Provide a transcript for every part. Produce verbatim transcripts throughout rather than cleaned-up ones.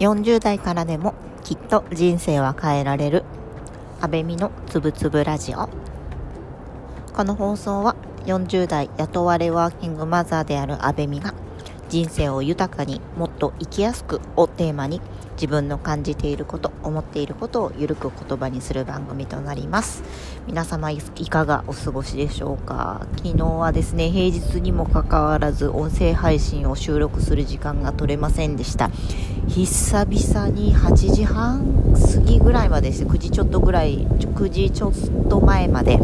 よんじゅう代からでもきっと人生は変えられる安倍美のつぶつぶラジオ。この放送はよんじゅう代雇われワーキングマザーである安倍美が人生を豊かにもっと生きやすくをテーマに自分の感じていること、思っていることをゆるく言葉にする番組となります。皆様いかがお過ごしでしょうか。昨日はですね、平日にもかかわらず音声配信を収録する時間が取れませんでした。久々にはちじはん過ぎぐらいまでですね、くじちょっとぐらいくじちょっと前まで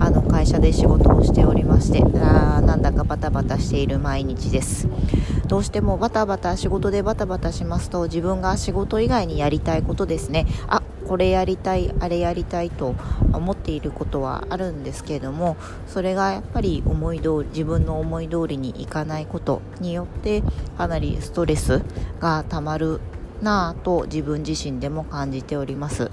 あの会社で仕事をしておりまして、あなんだかバタバタしている毎日です。どうしてもバタバタ仕事でバタバタしますと、自分が仕事以外にやりたいことですね、あこれやりたいあれやりたいと思っていることはあるんですけれども、それがやっぱり思い通り自分の思い通りにいかないことによってかなりストレスがたまるなぁと自分自身でも感じております。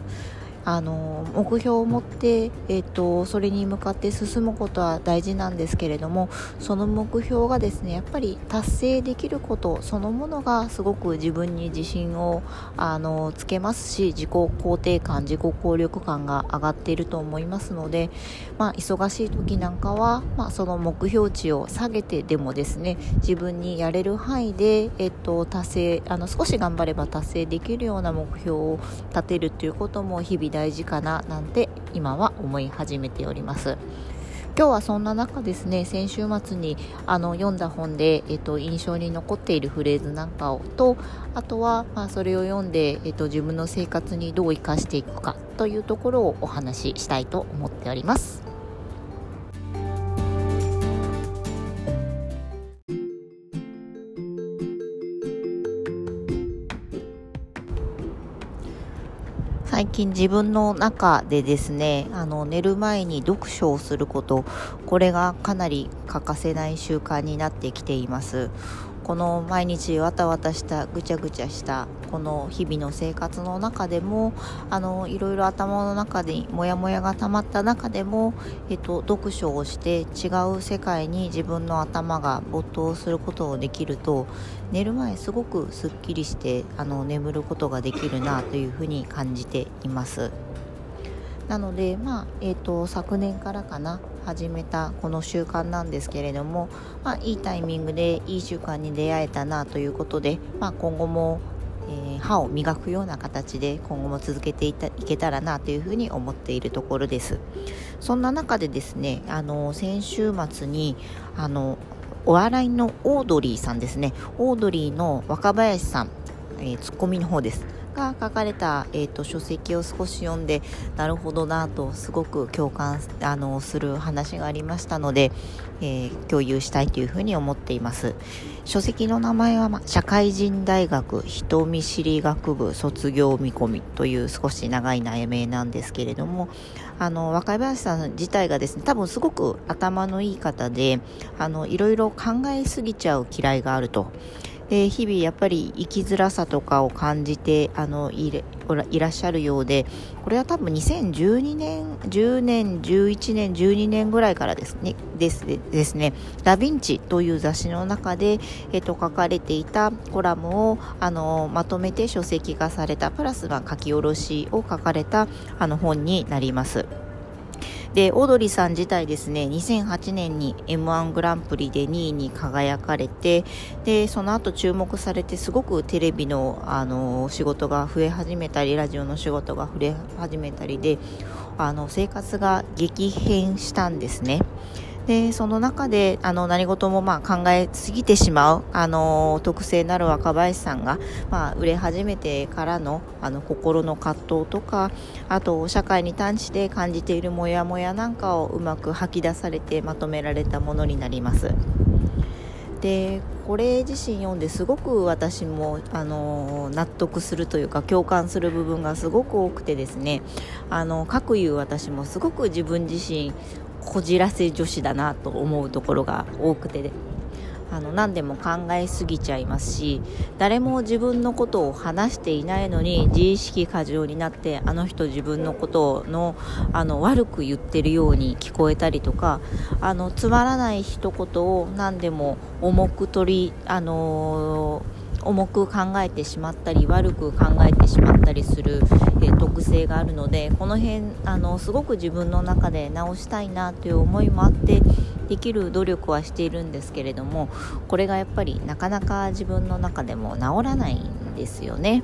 あの目標を持って、えーと、それに向かって進むことは大事なんですけれども、その目標がですねやっぱり達成できることそのものがすごく自分に自信をあのつけますし、自己肯定感自己効力感が上がっていると思いますので、まあ、忙しい時なんかは、まあ、その目標値を下げてでもですね自分にやれる範囲で、えーと、達成あの少し頑張れば達成できるような目標を立てるということも日々大事かななんて今は思い始めております。今日はそんな中ですね、先週末にあの読んだ本で、えっと、印象に残っているフレーズなんかをと、あとは、まあ、それを読んで、えっと、自分の生活にどう生かしていくかというところをお話ししたいと思っております。最近自分の中でですね、あの寝る前に読書をすること、これがかなり欠かせない習慣になってきています。この毎日わたわたしたぐちゃぐちゃしたこの日々の生活の中でも、あのいろいろ頭の中でモヤモヤが溜まった中でも、えっと、読書をして違う世界に自分の頭が没頭することをできると、寝る前すごくすっきりしてあの眠ることができるなというふうに感じています。なので、まあえー、と昨年からかな始めたこの習慣なんですけれども、まあ、いいタイミングでいい習慣に出会えたなということで、まあ、今後も、えー、歯を磨くような形で今後も続けて い, たいけたらなというふうに思っているところです。そんな中でですね、あの先週末にあのお笑いのオードリーさんですね、オードリーの若林さん、えー、ツッコミの方ですが書かれた、えー、と書籍を少し読んで、なるほどなとすごく共感あのする話がありましたので、えー、共有したいというふうに思っています。書籍の名前は、ま、社会人大学人見知り学部卒業見込みという少し長い内名なんですけれども、あの若林さん自体がですね多分すごく頭のいい方で、あのいろいろ考えすぎちゃう嫌いがあると、で日々やっぱり生きづらさとかを感じてあの い, れいらっしゃるようで、これは多分にせんじゅうにねんじゅうねんじゅういちねんじゅうにねんぐらいからですねですですねダヴィンチという雑誌の中で、えっと、書かれていたコラムをあのまとめて書籍化されたプラスは書き下ろしを書かれたあの本になります。でオードリーさん自体ですね、にせんはちねんに エムワン グランプリでにいに輝かれて、でその後注目されてすごくテレビの、あの仕事が増え始めたり、ラジオの仕事が増え始めたりで、あの生活が激変したんですね。でその中であの何事もまあ考えすぎてしまうあの特性のある若林さんが、まあ、売れ始めてからの、 あの心の葛藤とか、あと社会に対して感じているモヤモヤなんかをうまく吐き出されてまとめられたものになります。でこれ自身読んですごく私もあの納得するというか共感する部分がすごく多くてですね、あのかくいう私もすごく自分自身こじらせ女子だなと思うところが多くて、あの何でも考えすぎちゃいますし、誰も自分のことを話していないのに自意識過剰になって、あの人自分のことの、あの悪く言ってるように聞こえたりとか、あのつまらない一言を何でも重く取りあのー重く考えてしまったり悪く考えてしまったりする、えー、特性があるので、この辺あのすごく自分の中で直したいなという思いもあってできる努力はしているんですけれども、これがやっぱりなかなか自分の中でも直らないんですよね。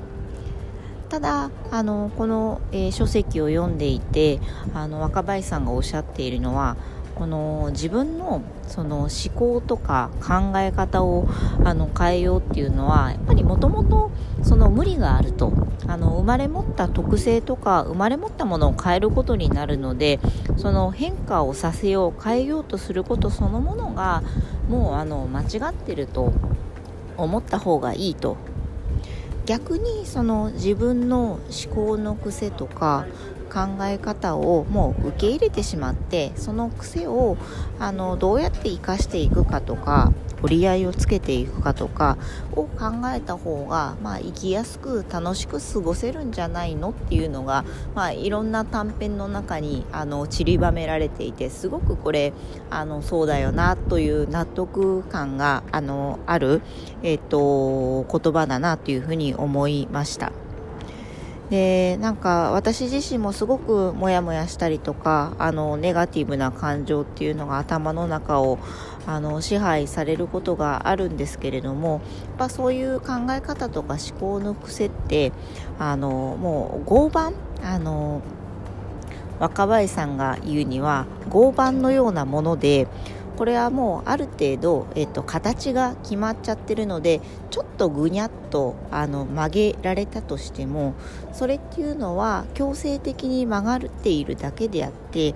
ただあのこの、えー、書籍を読んでいてあの若林さんがおっしゃっているのは、この自分のその思考とか考え方をあの変えようっていうのは、やっぱりもともとその無理があると、あの生まれ持った特性とか生まれ持ったものを変えることになるので、その変化をさせよう変えようとすることそのものがもうあの間違ってると思った方がいいと。逆にその自分の思考の癖とか考え方をもう受け入れてしまって、その癖をあのどうやって生かしていくかとか折り合いをつけていくかとかを考えた方が、まあ、生きやすく楽しく過ごせるんじゃないのっていうのが、まあ、いろんな短編の中にあの散りばめられていて、すごくこれあのそうだよなという納得感が あのある、えっと、言葉だなというふうに思いました。で、なんか私自身もすごくモヤモヤしたりとか、あのネガティブな感情っていうのが頭の中をあの支配されることがあるんですけれども、やっぱそういう考え方とか思考の癖ってあのもう合板、あの若林さんが言うには合板のようなもので、これはもうある程度、えっと、形が決まっちゃってるので、ちょっとぐにゃっとあの曲げられたとしても、それっていうのは強制的に曲がっているだけであって、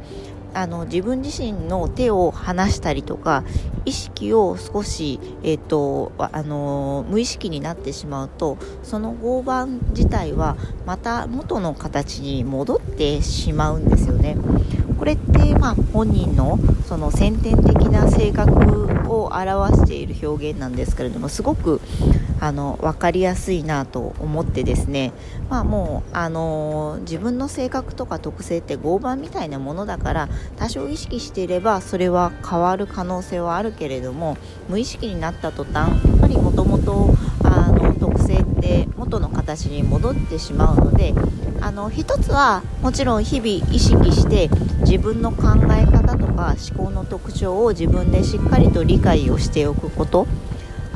あの自分自身の手を離したりとか意識を少し、えっと、あの無意識になってしまうと、その合板自体はまた元の形に戻ってしまうんですよね。これって、まあ、本人のその先天的な性格を表している表現なんですけれども、すごくあの分かりやすいなと思ってですね、まあ、もうあの自分の性格とか特性って合板みたいなものだから、多少意識していればそれは変わる可能性はあるけれども、無意識になった途端、やっぱりもともとあの特性って元の形に戻ってしまうので、あの一つはもちろん日々意識して自分の考え方とか思考の特徴を自分でしっかりと理解をしておくこと、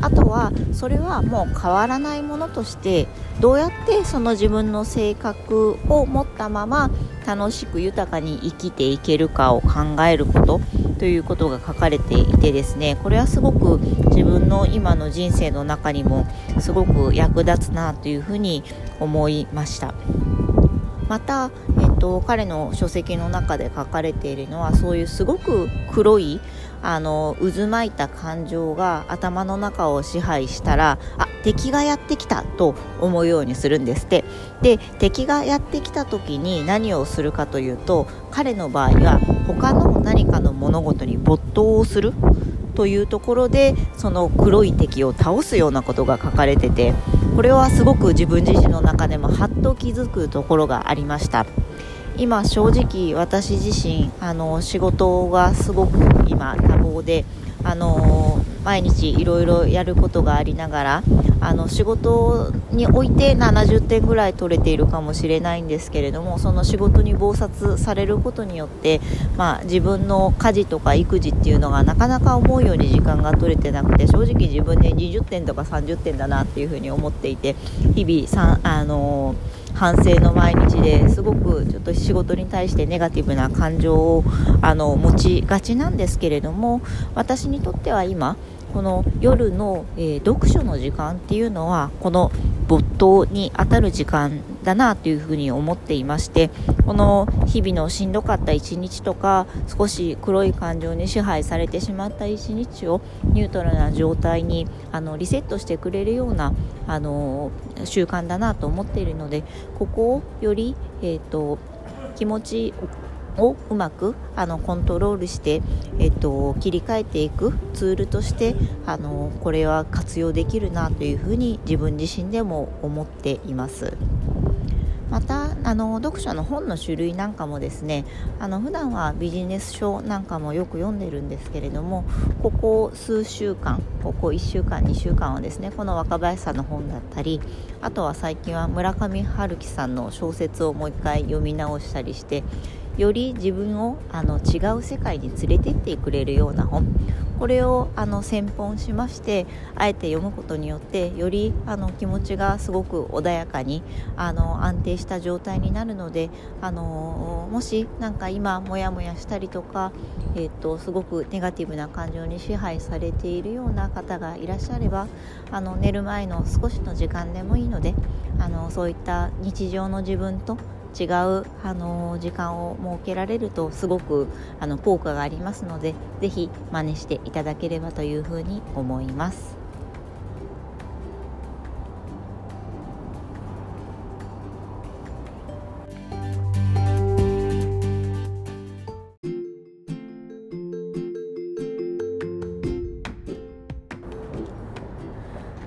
あとはそれはもう変わらないものとして、どうやってその自分の性格を持ったまま楽しく豊かに生きていけるかを考えることということが書かれていてですね、これはすごく自分の今の人生の中にもすごく役立つなというふうに思いました。また、えっと、彼の書籍の中で書かれているのは、そういうすごく黒いあの渦巻いた感情が頭の中を支配したら、あ、敵がやってきたと思うようにするんですって。で、敵がやってきた時に何をするかというと、彼の場合は他の何かの物事に没頭をするというところで、その黒い敵を倒すようなことが書かれてて、これはすごく自分自身の中でもはっと気づくところがありました。今正直私自身あの仕事がすごく今多忙で、あの毎日いろいろやることがありながら、あの仕事においてななじゅってんぐらい取れているかもしれないんですけれども、その仕事に忙殺されることによって、まあ、自分の家事とか育児っていうのがなかなか思うように時間が取れてなくて、正直自分でにじゅってんとかさんじゅってんだなっていうふうに思っていて、日々あの反省の毎日で、すごくちょっと仕事に対してネガティブな感情をあの持ちがちなんですけれども、私にとっては今この夜の、えー、読書の時間っていうのは、この没頭に当たる時間だなというふうに思っていまして、この日々のしんどかった一日とか、少し黒い感情に支配されてしまった一日をニュートラルな状態にあのリセットしてくれるようなあの習慣だなと思っているので、ここをより、えーと、気持ちをうまくあのコントロールして、えっと、切り替えていくツールとしてあのこれは活用できるなというふうに自分自身でも思っています。またあの読者の本の種類なんかもですね、あの普段はビジネス書なんかもよく読んでるんですけれども、ここ数週間、ここいっしゅうかんにしゅうかんはですね、この若林さんの本だったり、あとは最近は村上春樹さんの小説をもう一回読み直したりして、より自分をあの違う世界に連れてってくれるような本、これをあの選本しまして、あえて読むことによってよりあの気持ちがすごく穏やかにあの安定した状態になるので、あのもしなんか今モヤモヤしたりとか、えっとすごくネガティブな感情に支配されているような方がいらっしゃれば、あの寝る前の少しの時間でもいいので、あのそういった日常の自分と違うあの時間を設けられるとすごくあの効果がありますので、ぜひ真似していただければというふうに思います。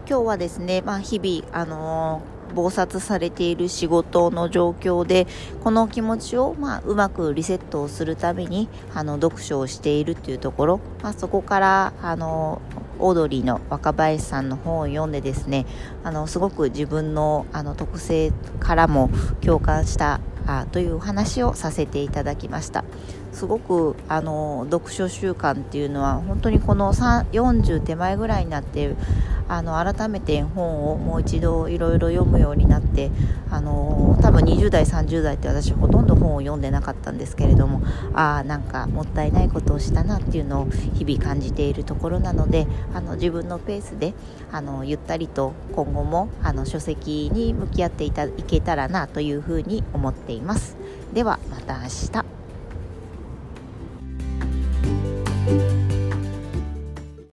今日はですね、まあ、日々あのー忙殺されている仕事の状況で、この気持ちを、まあ、うまくリセットをするためにあの読書をしているというところ、まあ、そこからあのオードリーの若林さんの本を読んでですね、あのすごく自分の、あの特性からも共感したあというお話をさせていただきました。すごくあの読書習慣っていうのは本当にこのよんじゅう手前ぐらいになってあの改めて本をもう一度いろいろ読むようになって、あの多分にじゅうだいさんじゅうだいって私ほとんど本を読んでなかったんですけれども、ああなんかもったいないことをしたなっていうのを日々感じているところなので、あの自分のペースであのゆったりと今後もあの書籍に向き合って い, たいけたらなというふうに思っています。ではまた明日。